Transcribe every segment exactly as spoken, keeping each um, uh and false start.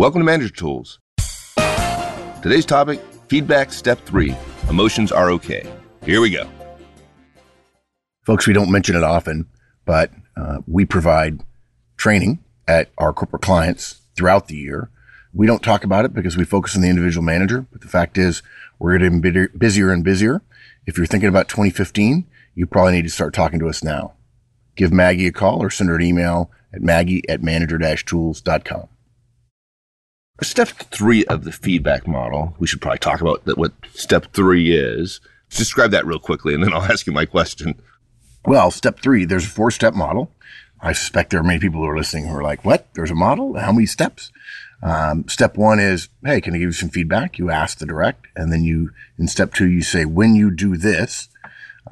Welcome to Manager Tools. Today's topic, feedback step three, emotions are okay. Here we go. Folks, we don't mention it often, but uh, we provide training at our corporate clients throughout the year. We don't talk about it because we focus on the individual manager, but the fact is we're getting busier and busier. If you're thinking about twenty fifteen, you probably need to start talking to us now. Give Maggie a call or send her an email at maggie at manager dash tools dot com. Step three of the feedback model, we should probably talk about that, what step three is. Describe that real quickly, and then I'll ask you my question. Well, step three, there's a four-step model. I suspect there are many people who are listening who are like, what? There's a model? How many steps? Um, step one is, hey, can I give you some feedback? You ask the direct, and then you, in step two, you say, when you do this,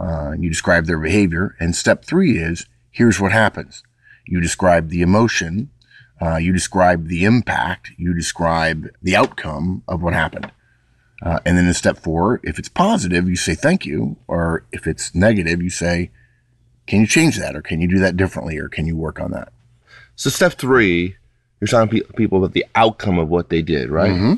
uh, you describe their behavior. And step three is, here's what happens. You describe the emotion, uh, you describe the impact, you describe the outcome of what happened. Uh, and then in step four, if it's positive, you say thank you, or if it's negative, you say, can you change that, or can you do that differently, or can you work on that? So step three, you're telling pe- people about the outcome of what they did, right? Mm-hmm.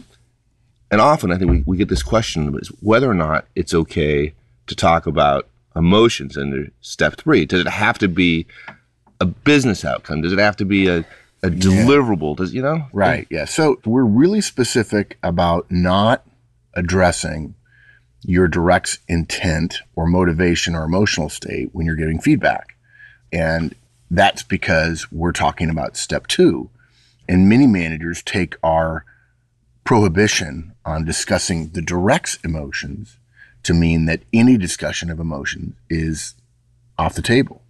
And often I think we, we get this question is whether or not it's okay to talk about emotions under step three. Does it have to be a business outcome? Does it have to be a, a deliverable? Yeah. Does you know? Right, yeah. So we're really specific about not addressing your direct's intent or motivation or emotional state when you're giving feedback. And that's because we're talking about step two. And many managers take our prohibition on discussing the direct's emotions to mean that any discussion of emotion is off the table.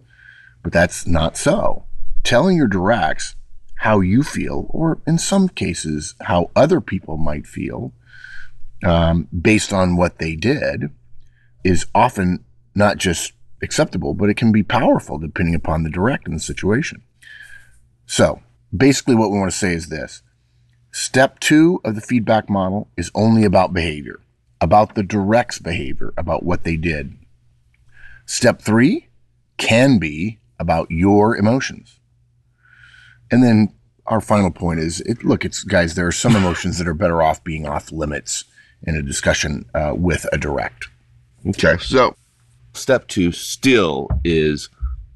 But that's not so. Telling your directs how you feel, or in some cases, how other people might feel, Um, based on what they did, is often not just acceptable, but it can be powerful depending upon the direct and the situation. So basically what we want to say is this. Step two of the feedback model is only about behavior, about the direct's behavior, about what they did. Step three can be about your emotions. And then our final point is, it, look, it's guys, there are some emotions that are better off being off limits in a discussion uh, with a direct. Okay, so step two still is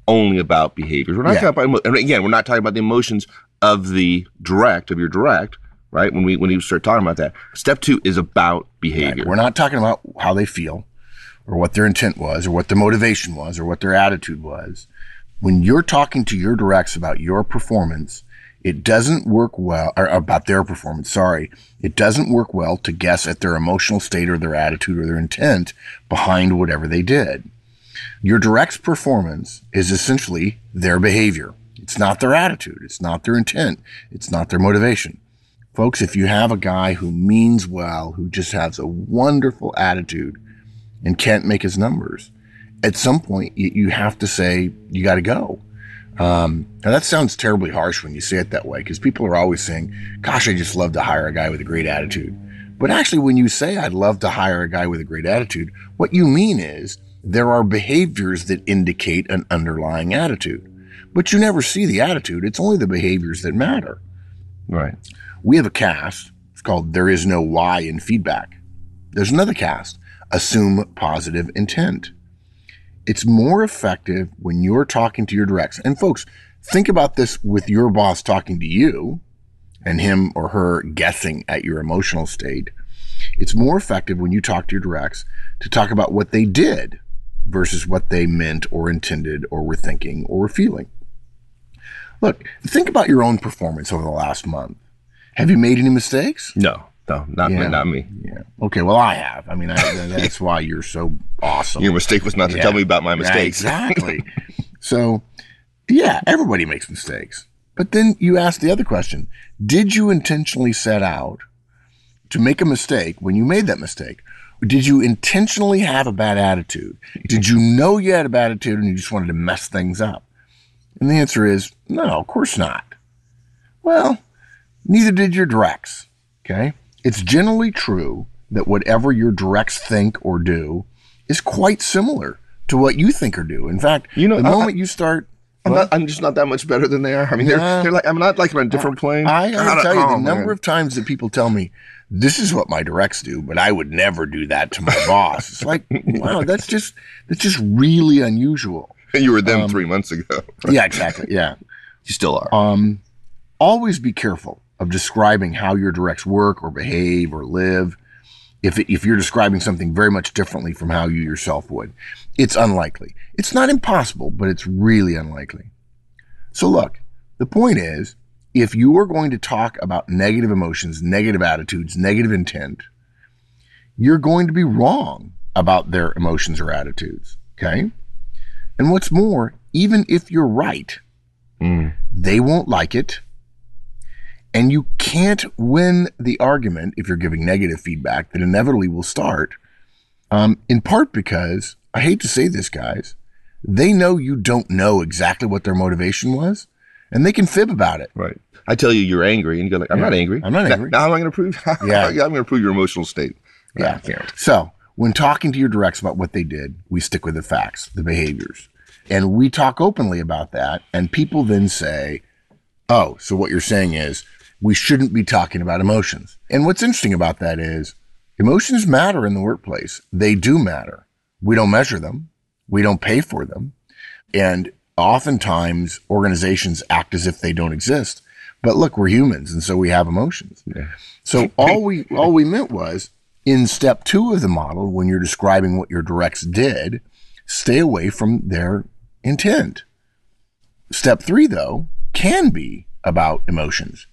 only about behaviors. We're not yeah. talking about, and again, we're not talking about the emotions of the direct, of your direct, right? When we when you start talking about that, step two is about behavior. Right. We're not talking about how they feel, or what their intent was, or what their motivation was, or what their attitude was. When you're talking to your directs about your performance, it doesn't work well, or about their performance, sorry. It doesn't work well to guess at their emotional state or their attitude or their intent behind whatever they did. Your direct's performance is essentially their behavior. It's not their attitude. It's not their intent. It's not their motivation. Folks, if you have a guy who means well, who just has a wonderful attitude and can't make his numbers, at some point you have to say, you got to go. Um, now that sounds terribly harsh when you say it that way, because people are always saying, gosh, I just love to hire a guy with a great attitude. But actually, when you say, I'd love to hire a guy with a great attitude, what you mean is there are behaviors that indicate an underlying attitude, but you never see the attitude. It's only the behaviors that matter. Right. We have a cast. It's called There Is No Why in Feedback. There's another cast, Assume Positive Intent. It's more effective when you're talking to your directs. And folks, think about this with your boss talking to you and him or her guessing at your emotional state. It's more effective when you talk to your directs to talk about what they did versus what they meant or intended or were thinking or were feeling. Look, think about your own performance over the last month. Have you made any mistakes? No. No, not, yeah. me, not me. Yeah. Okay, well, I have. I mean, I, that's why you're so awesome. Your mistake was not to yeah. tell me about my mistakes. Yeah, exactly. So, yeah, everybody makes mistakes. But then you ask the other question. Did you intentionally set out to make a mistake when you made that mistake? Or did you intentionally have a bad attitude? Did you know you had a bad attitude and you just wanted to mess things up? And the answer is, no, of course not. Well, neither did your directs, okay? It's generally true that whatever your directs think or do is quite similar to what you think or do. In fact, you know, the moment I, you start I'm, not, I'm just not that much better than they are. I mean, they're nah. they're like I'm not like on a different plane. I gotta tell you, oh, the number man. of times that people tell me, "This is what my directs do," but I would never do that to my boss. It's like, wow, that's just that's just really unusual. You were them um, three months ago. Right? Yeah, exactly. Yeah, you still are. Um, always be careful of describing how your directs work or behave or live. If, if you're describing something very much differently from how you yourself would, it's unlikely. It's not impossible, but it's really unlikely. So look, the point is, if you are going to talk about negative emotions, negative attitudes, negative intent, you're going to be wrong about their emotions or attitudes, okay? And what's more, even if you're right, mm. they won't like it. And you can't win the argument if you're giving negative feedback that inevitably will start, um, in part because, I hate to say this, guys, they know you don't know exactly what their motivation was, and they can fib about it. Right. I tell you you're angry, and you go like, I'm yeah. not angry. I'm not angry. Now, now I'm going to prove yeah. I'm going to prove your emotional state. Yeah. yeah. So when talking to your directs about what they did, we stick with the facts, the behaviors. And we talk openly about that, and people then say, oh, so what you're saying is, we shouldn't be talking about emotions. And what's interesting about that is emotions matter in the workplace. They do matter. We don't measure them. We don't pay for them. And oftentimes organizations act as if they don't exist. But look, we're humans, and so we have emotions. Yeah. So all we all we meant was in step two of the model, when you're describing what your directs did, stay away from their intent. Step three, though, can be about emotions.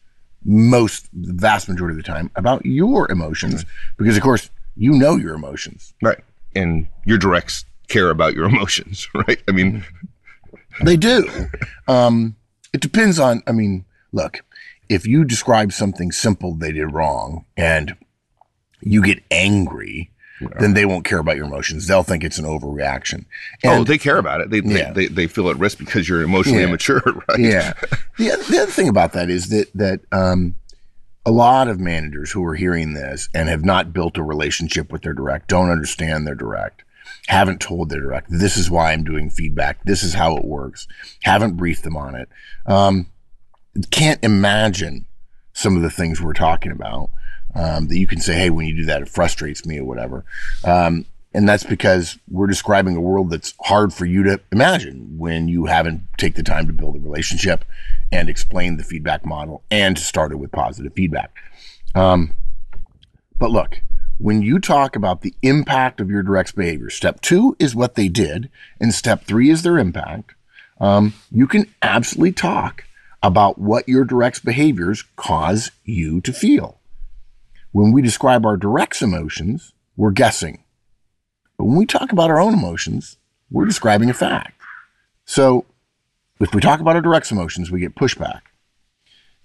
Most, the vast majority of the time, about your emotions, mm-hmm. because of course you know your emotions, right? And your directs care about your emotions, right? I mean, they do. Um, it depends on. I mean, look, if you describe something simple they did wrong, and you get angry, yeah. then they won't care about your emotions. They'll think it's an overreaction. And, oh, they care about it. They they, yeah. they they feel at risk because you're emotionally yeah. immature, right? Yeah. The other thing about that is that that um, a lot of managers who are hearing this and have not built a relationship with their direct, don't understand their direct, haven't told their direct, this is why I'm doing feedback, this is how it works, haven't briefed them on it, um, can't imagine some of the things we're talking about um, that you can say, hey, when you do that, it frustrates me or whatever. Um, and that's because we're describing a world that's hard for you to imagine when you haven't take the time to build a relationship and explain the feedback model and to start it with positive feedback. Um, but look, when you talk about the impact of your direct's behavior, step two is what they did and step three is their impact. Um, you can absolutely talk about what your direct's behaviors cause you to feel. When we describe our direct's emotions, we're guessing. But when we talk about our own emotions, we're describing a fact. So if we talk about our direct's emotions, we get pushback.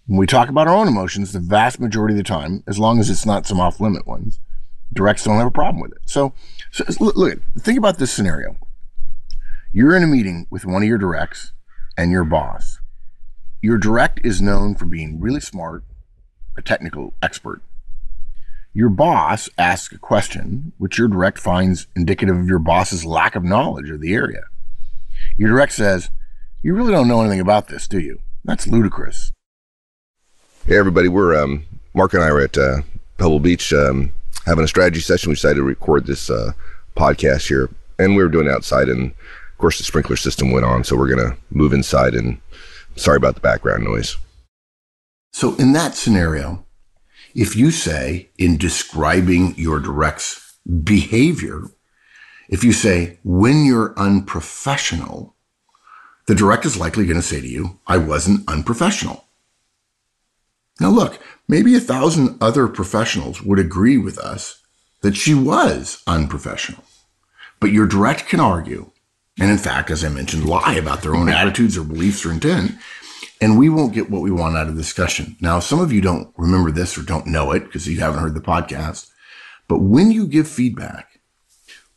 When we talk about our own emotions, the vast majority of the time, as long as it's not some off-limit ones, directs don't have a problem with it. So, so look, think about this scenario. You're in a meeting with one of your directs and your boss. Your direct is known for being really smart, a technical expert. Your boss asks a question which your direct finds indicative of your boss's lack of knowledge of the area. Your direct says, you really don't know anything about this, do you? That's ludicrous. Hey, everybody, we're, um, Mark and I are at uh, Pebble Beach um, having a strategy session. We decided to record this uh, podcast here, and we were doing it outside, and of course the sprinkler system went on, so we're going to move inside, and sorry about the background noise. So in that scenario, if you say, in describing your direct's behavior, if you say, when you're unprofessional, the direct is likely going to say to you, I wasn't unprofessional. Now look, maybe a thousand other professionals would agree with us that she was unprofessional, but your direct can argue, and in fact, as I mentioned, lie about their own attitudes or beliefs or intent, and we won't get what we want out of the discussion. Now, some of you don't remember this or don't know it because you haven't heard the podcast, but when you give feedback,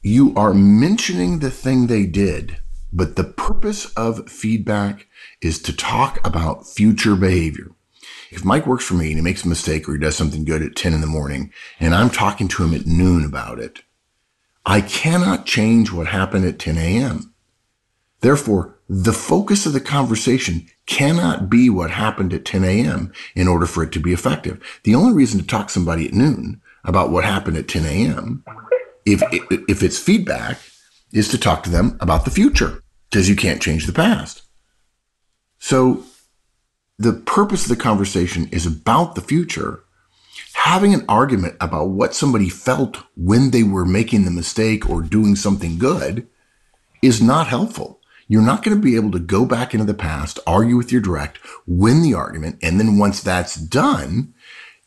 you are mentioning the thing they did, but the purpose of feedback is to talk about future behavior. If Mike works for me and he makes a mistake or he does something good at ten in the morning and I'm talking to him at noon about it, I cannot change what happened at ten a.m. Therefore, the focus of the conversation cannot be what happened at ten a m in order for it to be effective. The only reason to talk to somebody at noon about what happened at ten a m, if, if it's feedback, is to talk to them about the future, because you can't change the past. So the purpose of the conversation is about the future. Having an argument about what somebody felt when they were making the mistake or doing something good is not helpful. You're not going to be able to go back into the past, argue with your direct, win the argument, and then once that's done,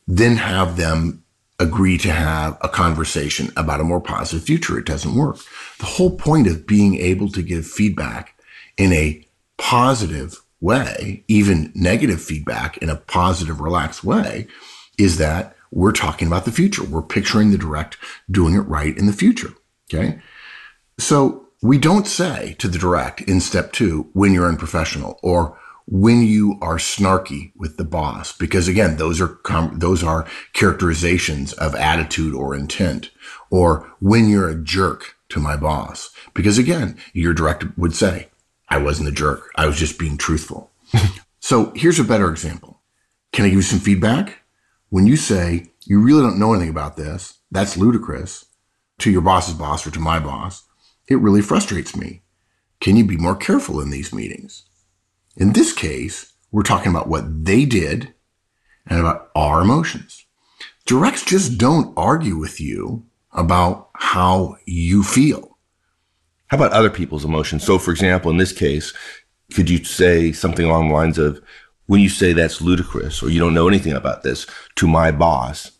then have them agree to have a conversation about a more positive future. It doesn't work. The whole point of being able to give feedback in a positive way, even negative feedback in a positive, relaxed way, is that we're talking about the future. We're picturing the direct doing it right in the future, okay? So we don't say to the direct in step two, when you're unprofessional or when you are snarky with the boss, because again, those are those are characterizations of attitude or intent, or when you're a jerk to my boss, because again, your direct would say, I wasn't a jerk. I was just being truthful. So here's a better example. Can I give you some feedback? When you say, you really don't know anything about this, that's ludicrous, to your boss's boss or to my boss, it really frustrates me. Can you be more careful in these meetings? In this case, we're talking about what they did and about our emotions. Directs just don't argue with you about how you feel. How about other people's emotions? So, for example, in this case, could you say something along the lines of, when you say that's ludicrous or you don't know anything about this to my boss,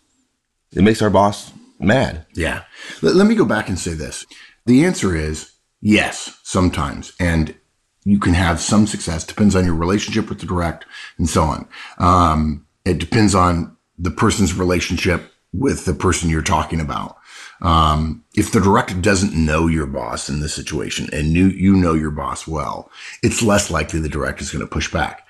it makes our boss mad. Yeah. Let, let me go back and say this. The answer is yes, sometimes. And you can have some success. Depends on your relationship with the direct and so on. Um, it depends on the person's relationship with the person you're talking about. Um, if the direct doesn't know your boss in this situation and you, you know your boss well, it's less likely the direct is going to push back.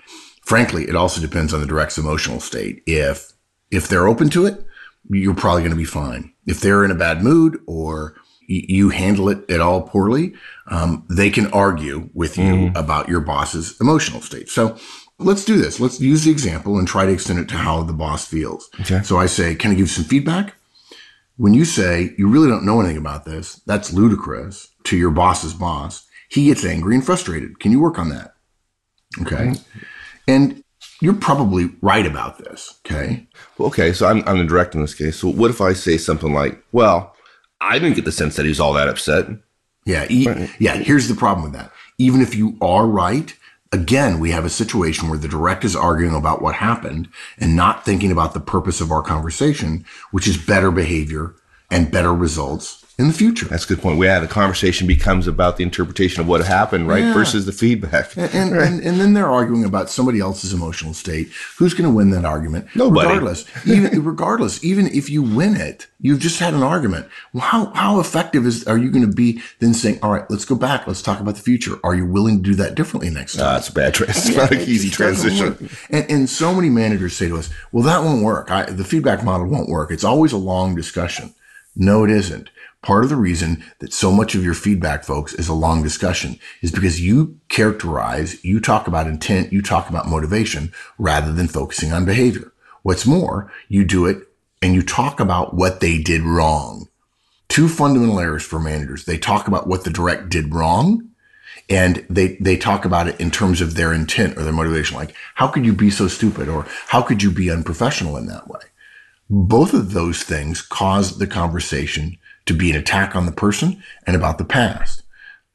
Frankly, it also depends on the direct's emotional state. If if they're open to it, you're probably going to be fine. If they're in a bad mood or y- you handle it at all poorly, um, they can argue with you mm. about your boss's emotional state. So let's do this. Let's use the example and try to extend it to how the boss feels. Okay. So I say, can I give some feedback? When you say, you really don't know anything about this, that's ludicrous, to your boss's boss, he gets angry and frustrated. Can you work on that? Okay. okay. And you're probably right about this, okay? Okay, so I'm, I'm the direct in this case. So what if I say something like, well, I didn't get the sense that he's all that upset. Yeah, e- right. yeah. Here's the problem with that. Even if you are right, again, we have a situation where the direct is arguing about what happened and not thinking about the purpose of our conversation, which is better behavior and better results in the future. That's a good point. Yeah, the conversation becomes about the interpretation of what happened, right, yeah. versus the feedback. And and, right. and and then they're arguing about somebody else's emotional state. Who's going to win that argument? Nobody. Regardless, even, regardless, even if you win it, you've just had an argument. Well, how, how effective is are you going to be then saying, all right, let's go back. Let's talk about the future. Are you willing to do that differently next time? Uh, it's a bad transition. It's not an easy transition. And, and so many managers say to us, well, that won't work. I, the feedback model won't work. It's always a long discussion. No, it isn't. Part of the reason that so much of your feedback, folks, is a long discussion is because you characterize, you talk about intent, you talk about motivation rather than focusing on behavior. What's more, you do it and you talk about what they did wrong. Two fundamental errors for managers. They talk about what the direct did wrong and they, they talk about it in terms of their intent or their motivation. Like, how could you be so stupid? Or how could you be unprofessional in that way? Both of those things cause the conversation to be an attack on the person and about the past.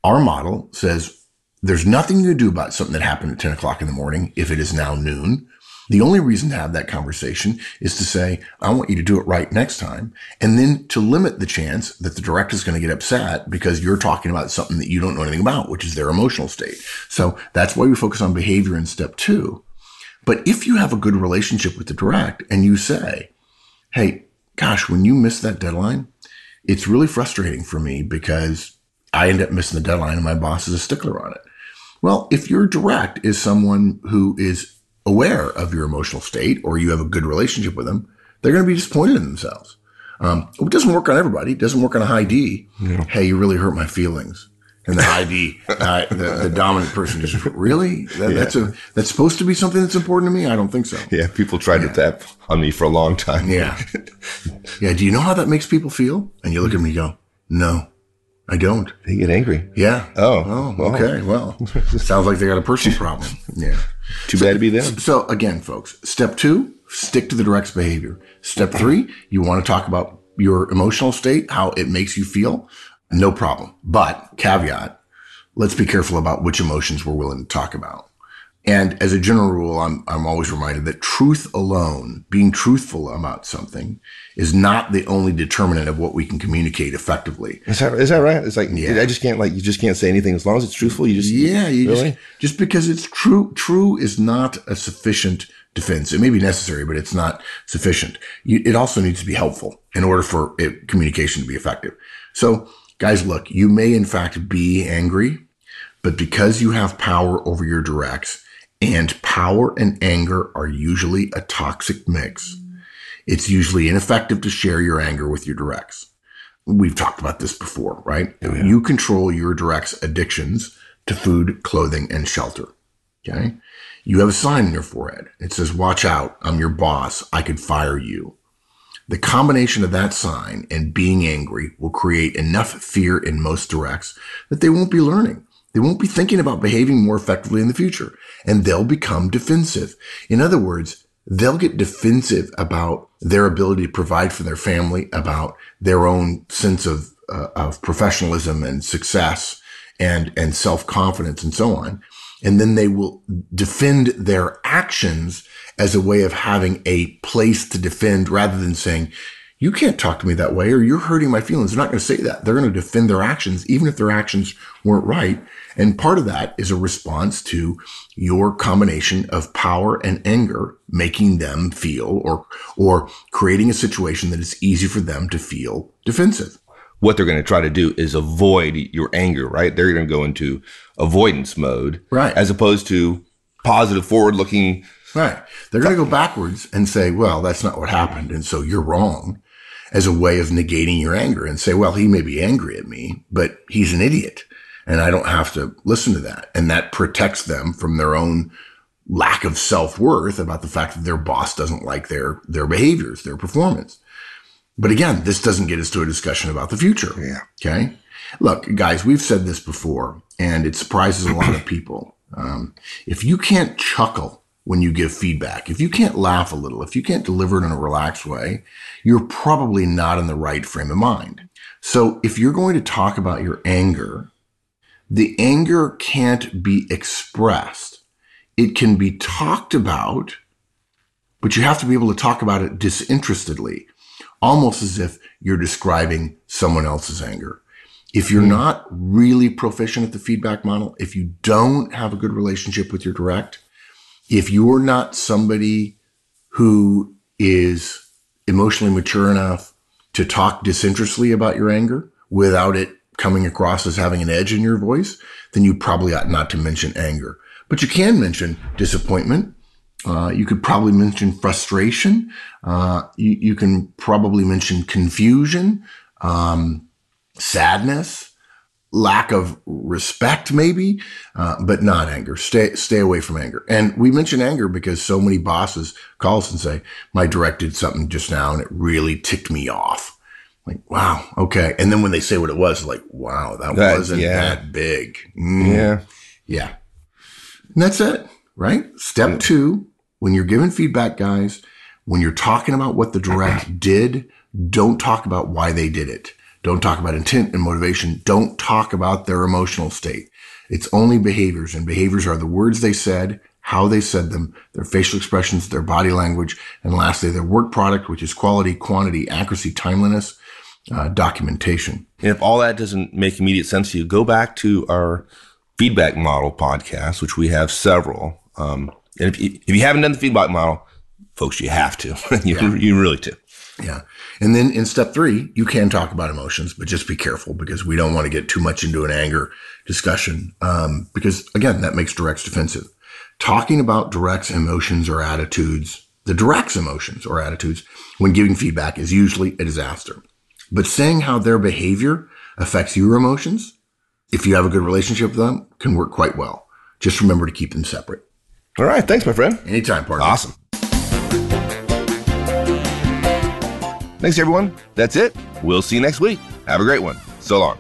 Our model says there's nothing you can do about something that happened at ten o'clock in the morning if it is now noon. The only reason to have that conversation is to say, I want you to do it right next time, and then to limit the chance that the direct is going to get upset because you're talking about something that you don't know anything about, which is their emotional state. So that's why we focus on behavior in step two. But if you have a good relationship with the direct and you say, hey, gosh, when you miss that deadline, it's really frustrating for me because I end up missing the deadline and my boss is a stickler on it. Well, if your direct is someone who is aware of your emotional state or you have a good relationship with them, they're going to be disappointed in themselves. Um, it doesn't work on everybody. It doesn't work on a high D. Yeah. Hey, you really hurt my feelings. and the I V, uh, the, the dominant person is really that, yeah. that's a that's supposed to be something that's important to me. I don't think so. Yeah, people tried yeah. to tap on me for a long time. Yeah, yeah. Do you know how that makes people feel? And you look at me, and you go, no, I don't. They get angry. Yeah. Oh. Oh. Okay. Well, sounds like they got a personal problem. Yeah. Too so, bad to be them. So again, folks, step two: stick to the direct's behavior. Step three: you want to talk about your emotional state, how it makes you feel. No problem. But caveat, let's be careful about which emotions we're willing to talk about. And as a general rule, I'm, I'm always reminded that truth alone, being truthful about something, is not the only determinant of what we can communicate effectively. Is that, is that right? It's like, yeah. I just can't, like, you just can't say anything as long as it's truthful. You just, yeah, you really? just, just because it's true, true is not a sufficient defense. It may be necessary, but it's not sufficient. You, it also needs to be helpful in order for it, communication to be effective. So, guys, look, you may in fact be angry, but because you have power over your directs, and power and anger are usually a toxic mix, it's usually ineffective to share your anger with your directs. We've talked about this before, right? Oh, yeah. You control your directs' addictions to food, clothing, and shelter, okay? You have a sign on your forehead. It says, watch out, I'm your boss, I could fire you. The combination of that sign and being angry will create enough fear in most directs that they won't be learning. They won't be thinking about behaving more effectively in the future, and they'll become defensive. In other words, they'll get defensive about their ability to provide for their family, about their own sense of, uh, of professionalism and success and, and self-confidence and so on. And then they will defend their actions as a way of having a place to defend, rather than saying, you can't talk to me that way, or you're hurting my feelings. They're not going to say that. They're going to defend their actions, even if their actions weren't right. And part of that is a response to your combination of power and anger, making them feel or, or creating a situation that is easy for them to feel defensive. What they're going to try to do is avoid your anger, right? They're going to go into avoidance mode, right, as opposed to positive, forward-looking. Right. They're going to go backwards and say, well, that's not what happened, and so you're wrong, as a way of negating your anger and say, well, he may be angry at me, but he's an idiot, and I don't have to listen to that. And that protects them from their own lack of self-worth about the fact that their boss doesn't like their, their behaviors, their performance. But again, this doesn't get us to a discussion about the future. Yeah. Okay. Look, guys, we've said this before, and it surprises a lot of people. Um, if you can't chuckle when you give feedback, if you can't laugh a little, if you can't deliver it in a relaxed way, you're probably not in the right frame of mind. So if you're going to talk about your anger, the anger can't be expressed. It can be talked about, but you have to be able to talk about it disinterestedly, almost as if you're describing someone else's anger. If you're not really proficient at the feedback model, if you don't have a good relationship with your direct, if you're not somebody who is emotionally mature enough to talk disinterestedly about your anger without it coming across as having an edge in your voice, then you probably ought not to mention anger. But you can mention disappointment. Uh, you could probably mention frustration. Uh, you, you can probably mention confusion, um, sadness, lack of respect, maybe, uh, but not anger. Stay, stay away from anger. And we mention anger because so many bosses call us and say, my direct did something just now and it really ticked me off. Like, wow. Okay. And then when they say what it was, like, wow, that, that wasn't yeah. that big. Mm. Yeah. Yeah. And that's it, right? Step yeah. two. When you're giving feedback, guys, when you're talking about what the direct did, don't talk about why they did it. Don't talk about intent and motivation. Don't talk about their emotional state. It's only behaviors, and behaviors are the words they said, how they said them, their facial expressions, their body language, and lastly, their work product, which is quality, quantity, accuracy, timeliness, uh, documentation. And if all that doesn't make immediate sense to you, go back to our feedback model podcast, which we have several. Um, and if you, if you haven't done the feedback model, folks, you have to. you, yeah. you really do. Yeah. And then in step three, you can talk about emotions, but just be careful because we don't want to get too much into an anger discussion. Um, because again, that makes directs defensive. Talking about directs emotions or attitudes, the directs emotions or attitudes when giving feedback is usually a disaster, but saying how their behavior affects your emotions if you have a good relationship with them, can work quite well. Just remember to keep them separate. All right. Thanks, my friend. Anytime, partner. Awesome. Thanks, everyone. That's it. We'll see you next week. Have a great one. So long.